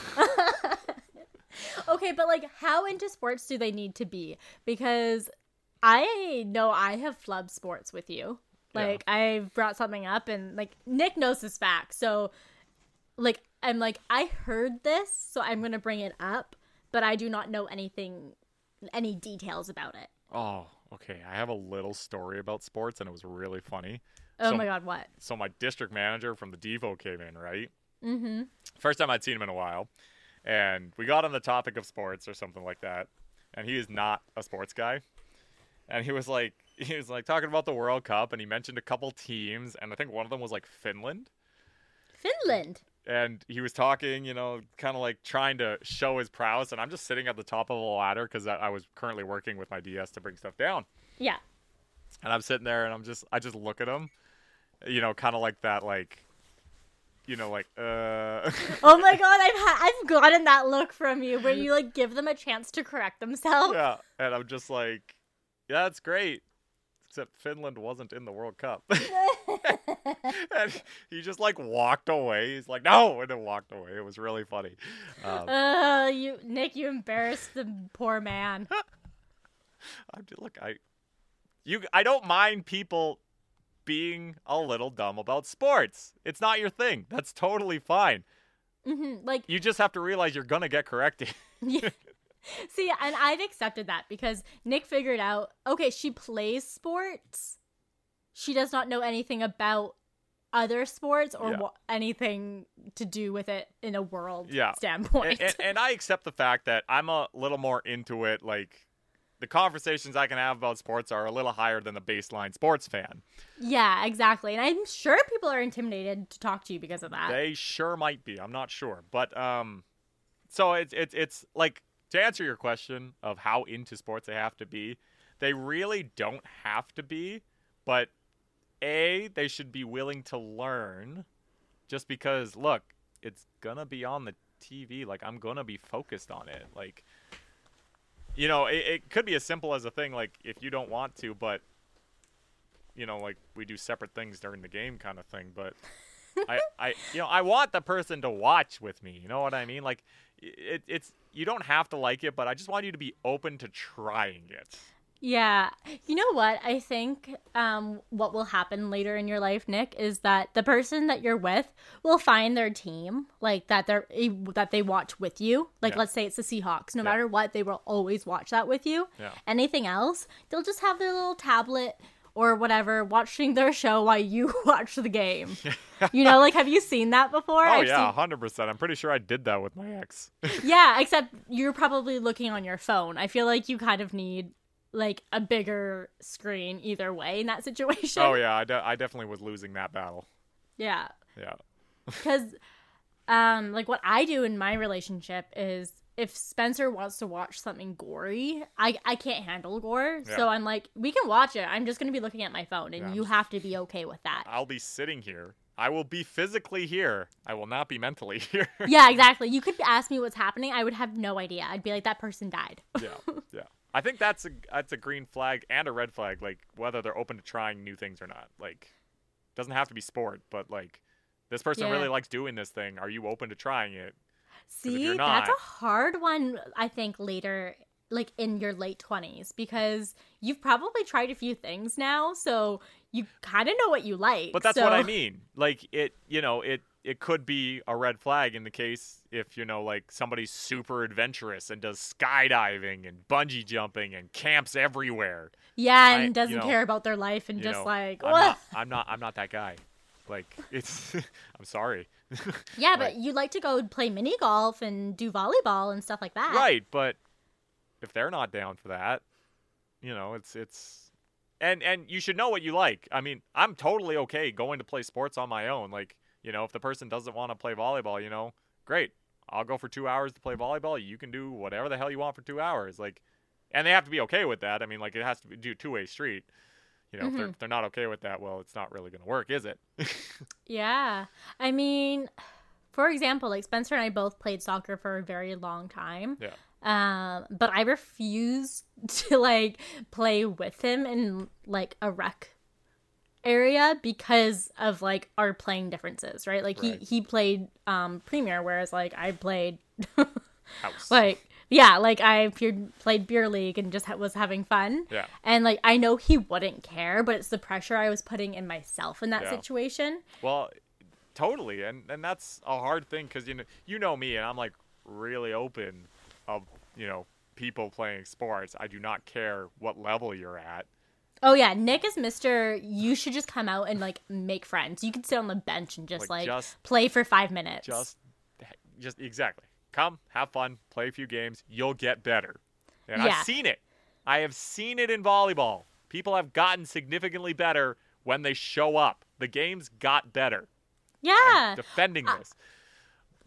Okay, but like, how into sports do they need to be? Because I know I have flubbed sports with you. Like, yeah. I've brought something up, and like, Nick knows this fact. So like, I'm like, I heard this, so I'm going to bring it up, but I do not know anything, any details about it. Oh, okay. I have a little story about sports, and it was really funny. Oh, so, my God, what? So my district manager from the Devo came in, right? Mm-hmm. First time I'd seen him in a while. And we got on the topic of sports or something like that. And he is not a sports guy. And he was like talking about the World Cup, and he mentioned a couple teams, and I think one of them was like Finland. Finland. And he was talking, you know, kind of like trying to show his prowess. And I'm just sitting at the top of a ladder because I was currently working with my DS to bring stuff down. Yeah. And I'm sitting there, and I just look at him, you know, kind of like that, like, you know, like, Oh my God, I've gotten that look from you where you, like, give them a chance to correct themselves. Yeah, and I'm just like, yeah, that's great. Except Finland wasn't in the World Cup. And he just, like, walked away. He's like, no, and then walked away. It was really funny. Nick, you embarrassed the poor man. I don't mind people being a little dumb about sports. It's not your thing. That's totally fine. Mm-hmm. Like, you just have to realize you're gonna get corrected. Yeah. See, and I've accepted that because Nick figured out, okay, she plays sports. She does not know anything about other sports or anything to do with it in a world standpoint. And I accept the fact that I'm a little more into it. Like, the conversations I can have about sports are a little higher than the baseline sports fan. Yeah, exactly. And I'm sure people are intimidated to talk to you because of that. They sure might be. I'm not sure. But so it's like, to answer your question of how into sports they have to be, they really don't have to be. But A, they should be willing to learn, just because, look, it's going to be on the TV. Like, I'm going to be focused on it. Like, you know, it could be as simple as a thing, like, if you don't want to, but, you know, like, we do separate things during the game kind of thing. But I want the person to watch with me. You know what I mean? Like, it's you don't have to like it, but I just want you to be open to trying it. Yeah. You know what? I think what will happen later in your life, Nick, is that the person that you're with will find their team, like, that they watch with you. Like, let's say it's the Seahawks. No matter what, they will always watch that with you. Yeah. Anything else, they'll just have their little tablet or whatever watching their show while you watch the game. You know, like, have you seen that before? Oh, 100%. I'm pretty sure I did that with my ex. Yeah, except you're probably looking on your phone. I feel like you kind of need, like, a bigger screen either way in that situation. Oh, yeah. I definitely was losing that battle. Yeah. Yeah. Because, like, what I do in my relationship is, if Spencer wants to watch something gory, I can't handle gore. Yeah. So I'm like, we can watch it. I'm just going to be looking at my phone, and you have to be okay with that. I'll be sitting here. I will be physically here. I will not be mentally here. Yeah, exactly. You could ask me what's happening. I would have no idea. I'd be like, that person died. Yeah. I think that's a green flag and a red flag, like, whether they're open to trying new things or not. Like, it doesn't have to be sport, but, like, this person really likes doing this thing. Are you open to trying it? See, that's a hard one, I think, later, like, in your late 20s, because you've probably tried a few things now, so you kind of know what you like. But that's what I mean. Like, it could be a red flag in the case if, you know, like, somebody's super adventurous and does skydiving and bungee jumping and camps everywhere. Yeah, and doesn't care about their life and just like, I'm not that guy. Like, it's, I'm sorry. Yeah, but you like to go play mini golf and do volleyball and stuff like that. Right, but if they're not down for that, you know, it's. And you should know what you like. I mean, I'm totally okay going to play sports on my own. Like, you know, if the person doesn't want to play volleyball, you know, great. I'll go for 2 hours to play volleyball. You can do whatever the hell you want for 2 hours. Like, and they have to be okay with that. I mean, like, it has to be a two-way street. You know, if they're not okay with that, well, it's not really going to work, is it? Yeah. I mean, for example, like, Spencer and I both played soccer for a very long time. Yeah. But I refused to, like, play with him in, like, a rec area because of, like, our playing differences, right? Like, right. He played Premier, whereas, like, I played house. Like, yeah, like, I played beer league and just was having fun. Yeah. And, like, I know he wouldn't care, but it's the pressure I was putting in myself in that situation. Well, totally. And that's a hard thing, because you know me, and I'm, like, really open of, you know, people playing sports. I do not care what level you're at. Oh, yeah. Nick is Mr. You should just come out and, like, make friends. You can sit on the bench and just play for 5 minutes. Just exactly. Come, have fun, play a few games. You'll get better. And I've seen it. I have seen it in volleyball. People have gotten significantly better when they show up. The games got better. Yeah. I'm defending this.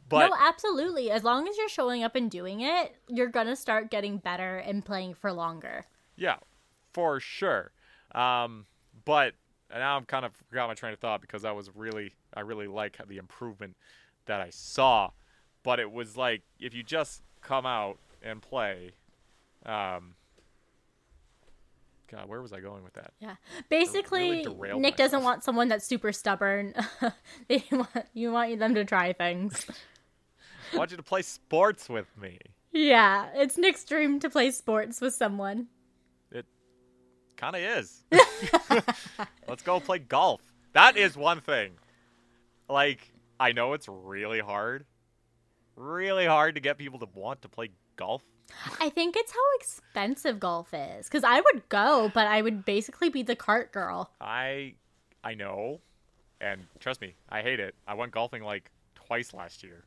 But no, absolutely. As long as you're showing up and doing it, you're going to start getting better and playing for longer. Yeah, for sure. But now I've kind of forgot my train of thought, because I really like the improvement that I saw. But it was like, if you just come out and play, God, where was I going with that? Yeah. Basically, really Nick doesn't want someone that's super stubborn. You want them to try things. I want you to play sports with me. Yeah, it's Nick's dream to play sports with someone. kind of is. Let's go play golf. That is one thing. Like, I know it's really hard to get people to want to play golf. I think it's how expensive golf is. Because I would go, but I would basically be the cart girl. I know. And trust me, I hate it. I went golfing like twice last year.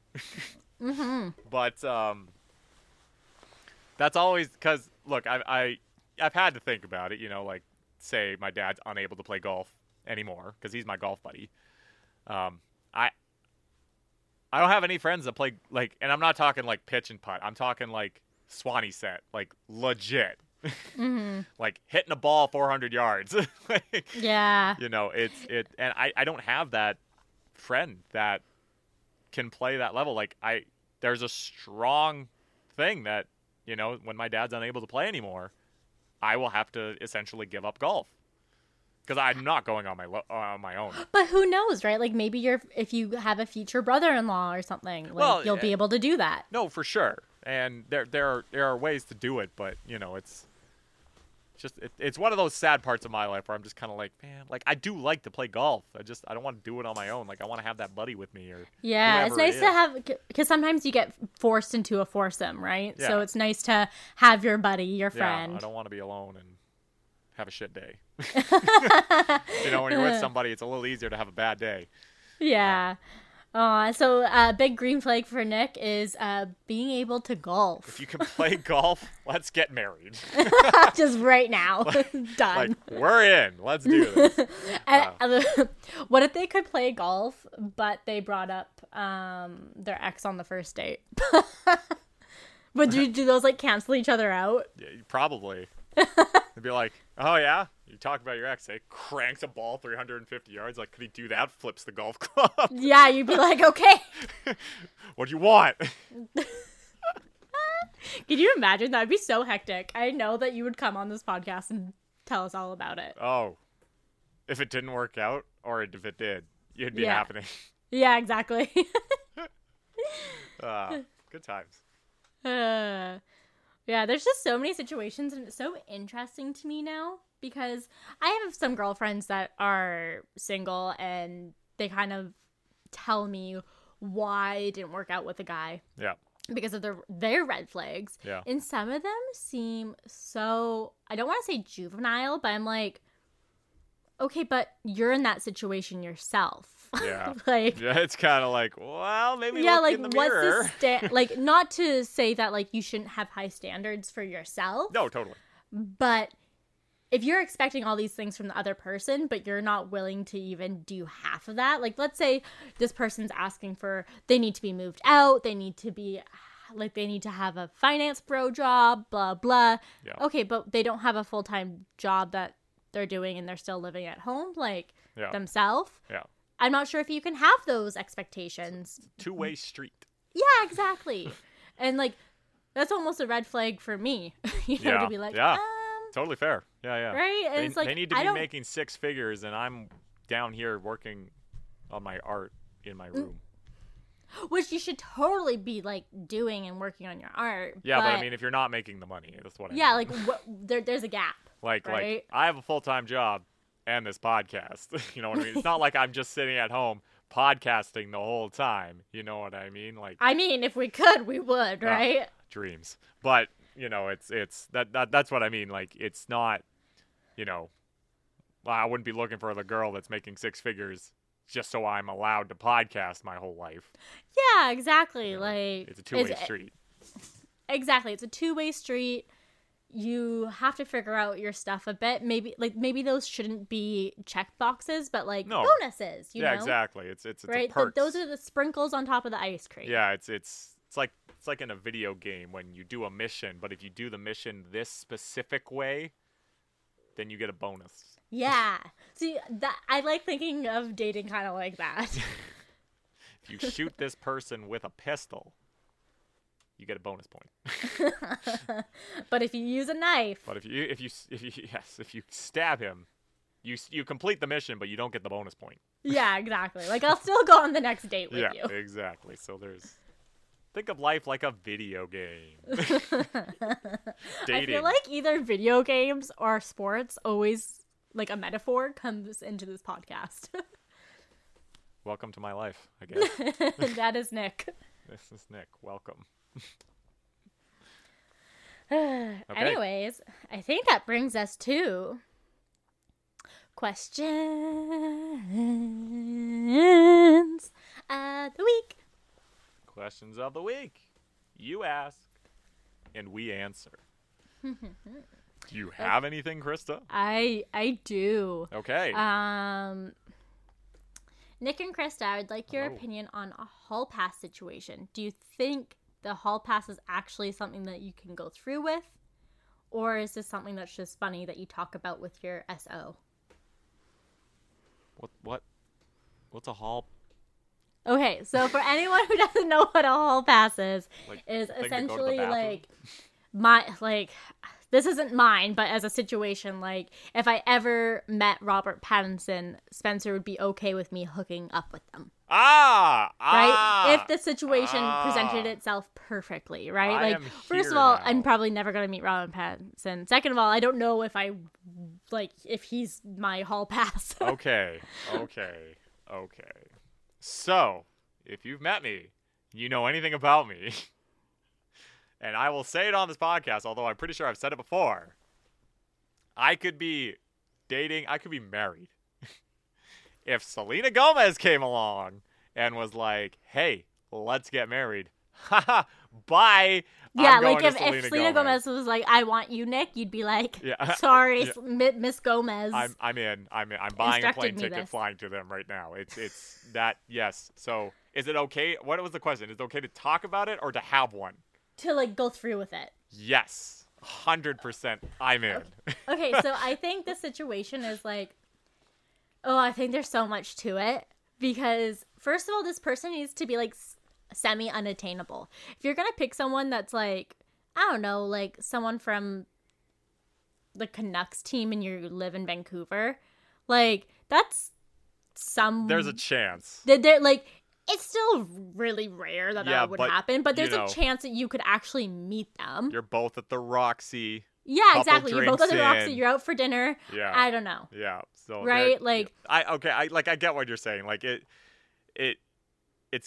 Mm-hmm. But that's always because, look, I've had to think about it. You know, like, say my dad's unable to play golf anymore because he's my golf buddy. I don't have any friends that play, like, and I'm not talking like pitch and putt. I'm talking like Swanee set, like legit, mm-hmm. like hitting a ball 400 yards. Like, yeah. You know, it's, and I don't have that friend that can play that level. Like there's a strong thing that, you know, when my dad's unable to play anymore, I will have to essentially give up golf. Because I'm not going on my own. But who knows, right? Like, maybe if you have a future brother-in-law or something, like, well, you'll be able to do that. No, for sure. And there are ways to do it, but, you know, it's just it's one of those sad parts of my life where I'm just kind of like, man, like, I do like to play golf. I don't want to do it on my own. Like, I want to have that buddy with me or yeah, it's nice to have, because sometimes you get forced into a foursome, right? Yeah. So it's nice to have your buddy, your friend. Yeah, I don't want to be alone and have a shit day. You know, when you're with somebody, it's a little easier to have a bad day. Yeah. So big green flag for Nick is being able to golf. If you can play golf, let's get married. Just right now. Done. Like, we're in. Let's do this. What if they could play golf, but they brought up their ex on the first date? Would you do those, like, cancel each other out? Yeah, probably. They'd be like, oh, yeah? You talk about your ex, eh? Cranks a ball 350 yards. Like, could he do that? Flips the golf club. Yeah, you'd be like, okay. What do you want? Could you imagine? That would be so hectic. I know that you would come on this podcast and tell us all about it. Oh. If it didn't work out, or if it did, it'd be happening. Yeah, exactly. Good times. Yeah, there's just so many situations, and it's so interesting to me now because I have some girlfriends that are single, and they kind of tell me why it didn't work out with a guy. Yeah. Because of their red flags. Yeah. And some of them seem so, I don't want to say juvenile, but I'm like, okay, but you're in that situation yourself. Yeah. Like, yeah, it's kind of like, well, maybe yeah, look like, in the mirror. What's the like, not to say that, like, you shouldn't have high standards for yourself. No, totally. But if you're expecting all these things from the other person, but you're not willing to even do half of that, like, let's say this person's asking for, they need to be moved out, they need to be, like, they need to have a finance bro job, blah, blah. Yeah. Okay, but they don't have a full-time job that they're doing and they're still living at home, like, themselves. Yeah. I'm not sure if you can have those expectations. Two-way street. Yeah, exactly. And, like, that's almost a red flag for me, you know, to be like, totally fair. Yeah, yeah. Right? And it's like, they need to be making six figures, and I'm down here working on my art in my room. Which you should totally be, like, doing and working on your art. Yeah, but I mean, if you're not making the money, that's what I mean. Yeah, like, there's a gap, Like, I have a full-time job. And this podcast, you know what I mean? It's not like I'm just sitting at home podcasting the whole time. You know what I mean? Like, I mean, if we could, we would, right? Dreams. But, you know, it's that's what I mean. Like, it's not, you know, I wouldn't be looking for the girl that's making six figures just so I'm allowed to podcast my whole life. Yeah, exactly. You know, like, it's a two-way street. Exactly. It's a two-way street. You have to figure out your stuff a bit. Maybe those shouldn't be check boxes, but like bonuses. You know? Yeah, exactly. It's right? a perk. Those are the sprinkles on top of the ice cream. Yeah, it's like in a video game when you do a mission, but if you do the mission this specific way, then you get a bonus. Yeah. See, that I like thinking of dating kind of like that. If you shoot this person with a pistol, you get a bonus point. But if you use a knife. But if you stab him, you complete the mission, but you don't get the bonus point. Yeah, exactly. Like, I'll still go on the next date with you. Yeah, exactly. So think of life like a video game. dating. I feel like either video games or sports always, like, a metaphor comes into this podcast. Welcome to my life, I guess. That is Nick. This is Nick. Welcome. Okay. Anyways, I think that brings us to questions of the week. Questions of the week. You ask and we answer. Do you have anything, Krista? I do. Okay. Nick and Krista, I would like your opinion on a hall pass situation. Do you think the hall pass is actually something that you can go through with? Or is this something that's just funny that you talk about with your SO? What's a hall? Okay, so for anyone who doesn't know what a hall pass is, like, is essentially like this isn't mine, but as a situation, like, if I ever met Robert Pattinson, Spencer would be okay with me hooking up with them. Right? If the situation presented itself perfectly, right? First of all, now, I'm probably never going to meet Robert Pattinson. Second of all, I don't know if if he's my hall pass. Okay. So, if you've met me, you know anything about me. And I will say it on this podcast, although I'm pretty sure I've said it before. I could be dating. I could be married. If Selena Gomez came along and was like, hey, let's get married. Haha, bye. Yeah, like if Selena Gomez was like, I want you, Nick, you'd be like, sorry, Miss Gomez. I'm in. I'm buying a plane ticket flying to them right now. It's that, yes. So is it okay? What was the question? Is it okay to talk about it or to have one? To, like, go through with it. Yes. 100%. I'm in. Okay, so I think the situation is, like, I think there's so much to it. Because, first of all, this person needs to be, like, semi-unattainable. If you're going to pick someone that's, like, I don't know, like, someone from the Canucks team and you live in Vancouver, like, that's there's a chance. They're, like... It's still really rare that happen, but there's a chance that you could actually meet them. You're both at the Roxy. Yeah, exactly. You're both at the Roxy. You're out for dinner. Yeah. I don't know. Yeah. So right, like I get what you're saying. Like it's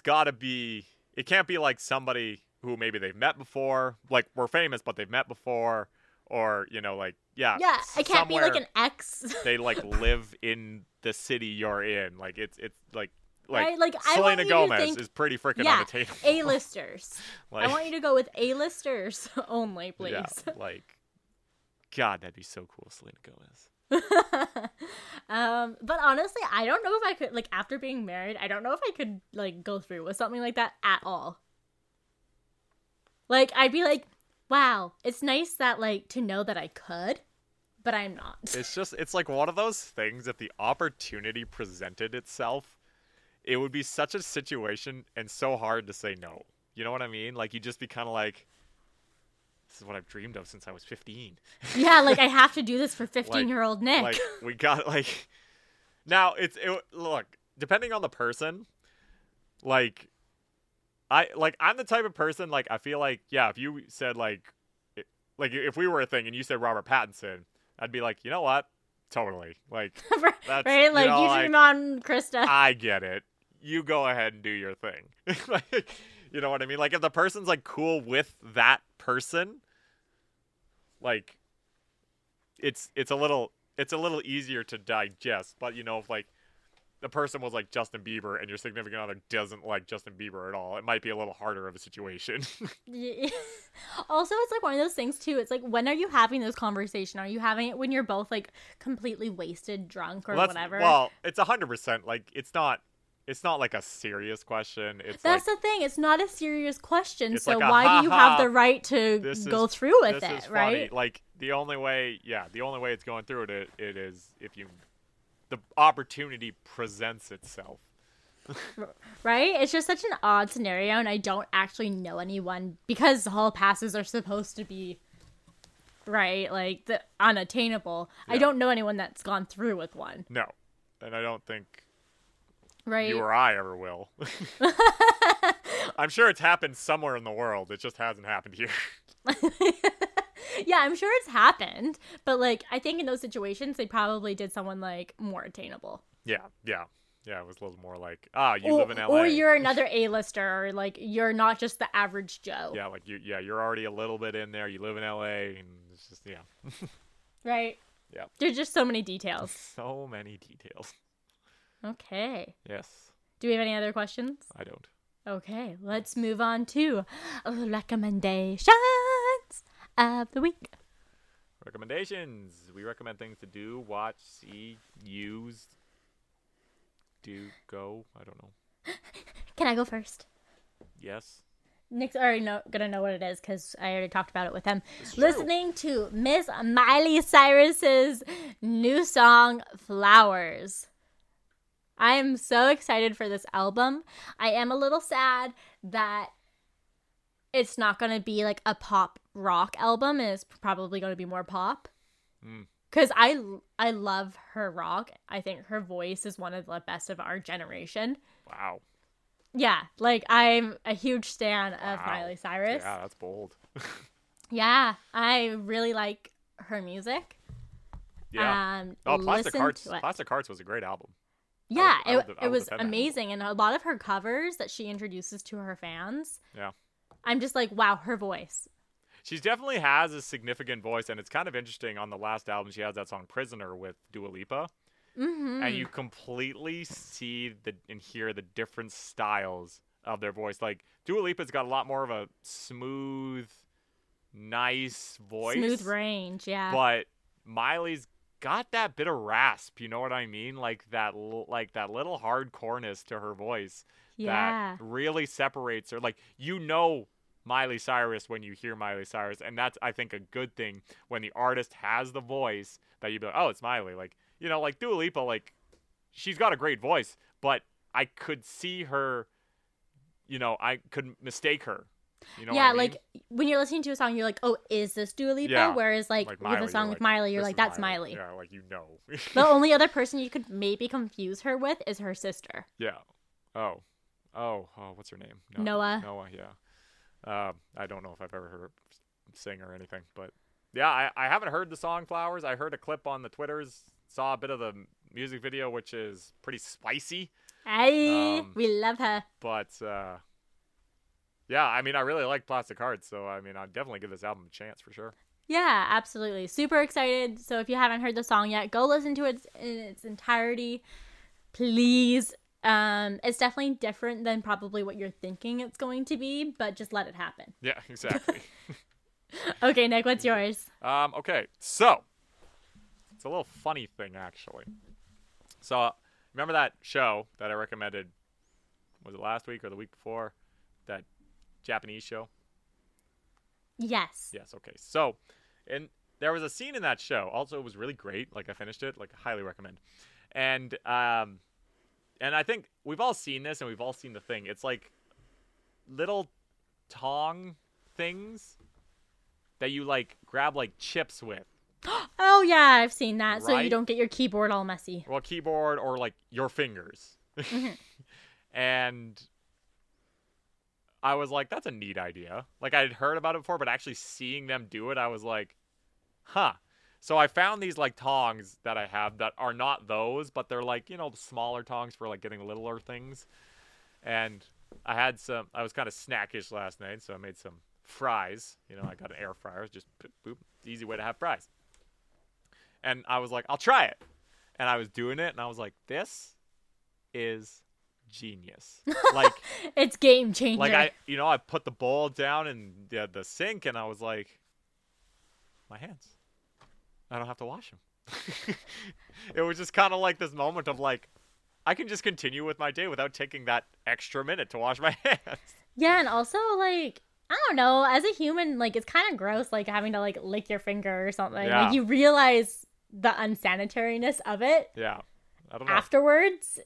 got to be. It can't be like somebody who maybe they've met before, like we're famous, but they've met before, or like yeah. It can't be like an ex. They like live in the city you're in. Like it's like. Right? Like Selena Gomez is pretty freaking unattainable. A-listers. Like, I want you to go with A-listers only, please. Yeah, like, God, that'd be so cool, Selena Gomez. But honestly, I don't know if I could, like, after being married, I don't know if I could, like, go through with something like that at all. Like, I'd be like, wow, it's nice that, like, to know that I could. But I'm not. It's like one of those things that the opportunity presented itself. It would be such a situation and so hard to say no. You know what I mean? Like, you'd just be kind of like, this is what I've dreamed of since I was 15. Yeah, like, I have to do this for 15-year-old Nick. Like, we got, like... Now, look, depending on the person, like, I'm the type of person, like, I feel like, yeah, if you said, like if we were a thing and you said Robert Pattinson, I'd be like, you know what? Totally. Like, that's... Right? Like, you dream on Krista. I get it. You go ahead and do your thing. Like, you know what I mean? Like, if the person's, like, cool with that person, like, it's a little easier to digest. But, if, like, the person was, like, Justin Bieber and your significant other doesn't like Justin Bieber at all, it might be a little harder of a situation. Yeah. Also, it's, like, one of those things, too. It's, like, when are you having this conversation? Are you having it when you're both, like, completely wasted, drunk, or whatever? Well, it's 100%. Like, it's not like a serious question. That's like, the thing. It's not a serious question. So like why do you have the right to go through with it, right? Like the only way it's going through it is if the opportunity presents itself. Right? It's just such an odd scenario, and I don't actually know anyone because hall passes are supposed to be right, like the unattainable. Yeah. I don't know anyone that's gone through with one. No, and I don't think. Right. You or I ever will. I'm sure it's happened somewhere in the world. It just hasn't happened here. Yeah, I'm sure it's happened. But, like, I think in those situations, they probably did someone, like, more attainable. Yeah, it was a little more like, you live in LA. Or you're another A-lister, or, like, you're not just the average Joe. Yeah, like, you're already a little bit in there. You live in LA, and it's just, yeah. Right. Yeah. There's just so many details. So many details. Okay. Yes. Do we have any other questions? I don't. Okay, let's move on to recommendations of the week. Recommendations. We recommend things to do, watch, see, use, do, go. I don't know. Can I go first? Yes. Nick's already gonna know what it is because I already talked about it with him. Listening to Miss Miley Cyrus's new song, Flowers. I am so excited for this album. I am a little sad that it's not going to be like a pop rock album. It's probably going to be more pop. Because I love her rock. I think her voice is one of the best of our generation. Wow. Yeah, like I'm a huge stan of Miley Cyrus. Yeah, that's bold. Yeah, I really like her music. Yeah. Plastic Hearts was a great album. Yeah, it was amazing. And a lot of her covers that she introduces to her fans. Yeah. I'm just like, wow, her voice. She definitely has a significant voice. And it's kind of interesting. On the last album, she has that song Prisoner with Dua Lipa. Mm-hmm. And you completely see and hear the different styles of their voice. Like, Dua Lipa's got a lot more of a smooth, nice voice. Smooth range, yeah. But Miley's got that bit of rasp, you know what I mean? Like that little hardcoreness to her voice that really separates her. Like, you know Miley Cyrus when you hear Miley Cyrus, and that's, I think, a good thing when the artist has the voice that you be like, oh, it's Miley. Like, you know, like Dua Lipa, like, she's got a great voice, but I could see her, you know, I could mistake her. You know what I mean? Like when you're listening to a song, you're like, "Oh, is this Dua Lipa?" Yeah. Whereas, like Miley, with a song with Miley, you're like, "That's Miley." Yeah, like you know. The only other person you could maybe confuse her with is her sister. Yeah. Oh, what's her name? Noah. Noah. Yeah. I don't know if I've ever heard her sing or anything, but yeah, I haven't heard the song "Flowers." I heard a clip on the Twitters, saw a bit of the music video, which is pretty spicy. We love her. But. Yeah, I mean, I really like Plastic Hearts, so I mean, I'd definitely give this album a chance for sure. Yeah, absolutely. Super excited. So if you haven't heard the song yet, go listen to it in its entirety, please. It's definitely different than probably what you're thinking it's going to be, but just let it happen. Yeah, exactly. Okay, Nick, what's yours? Okay, so it's a little funny thing, actually. So remember that show that I recommended, was it last week or the week before? That Japanese show? Yes. Okay, so and there was a scene in that show, also it was really great, like I finished it, like I highly recommend. And I think we've all seen this and we've all seen the thing. It's like little tong things that you like grab like chips with. Oh yeah, I've seen that, right? So you don't get your keyboard all messy. Well, keyboard or like your fingers. Mm-hmm. And I was like, that's a neat idea. Like, I had heard about it before, but actually seeing them do it, I was like, huh. So I found these, like, tongs that I have that are not those, but they're, like, you know, smaller tongs for, like, getting littler things. And I had some – I was kind of snackish last night, so I made some fries. You know, I got an air fryer. Just boop, easy way to have fries. And I was like, I'll try it. And I was doing it, and I was like, this is – genius. Like it's game changing. Like I put the bowl down in the sink and I was like, my hands, I don't have to wash them. It was just kind of like this moment of like, I can just continue with my day without taking that extra minute to wash my hands. Yeah. And also like, I don't know, as a human, like it's kind of gross, like having to like lick your finger or something. Yeah. Like you realize the unsanitariness of it. Yeah. I don't know. Afterwards.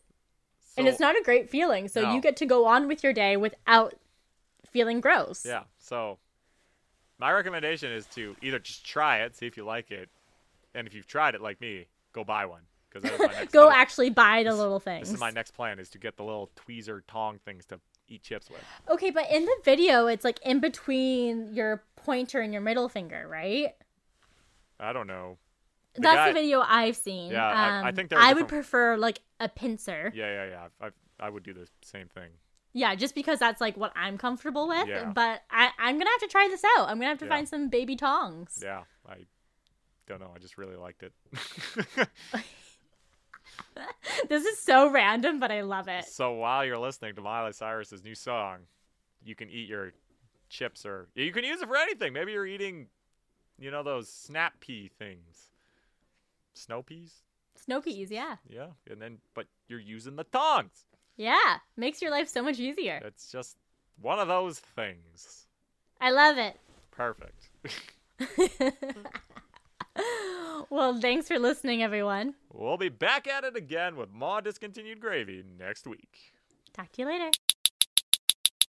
So, and it's not a great feeling. So no. You get to go on with your day without feeling gross. Yeah. So my recommendation is to either just try it, see if you like it. And if you've tried it like me, go buy one. Because go actually buy the little things. This is my next plan, is to get the little tweezer tong things to eat chips with. Okay. But in the video, it's like in between your pointer and your middle finger, right? I don't know. That's the video I've seen. Yeah, I think I would prefer like a pincer. Yeah. I would do the same thing. Yeah, just because that's like what I'm comfortable with. Yeah. But I'm gonna have to try this out. I'm gonna have to find some baby tongs. Yeah, I don't know. I just really liked it. This is so random, but I love it. So while you're listening to Miley Cyrus's new song, you can eat your chips, or you can use it for anything. Maybe you're eating, those snap pea things. Snow peas? Snow peas, yeah. Yeah, but you're using the tongs. Yeah, makes your life so much easier. It's just one of those things. I love it. Perfect. Well, thanks for listening, everyone. We'll be back at it again with More Discontinued Gravy next week. Talk to you later.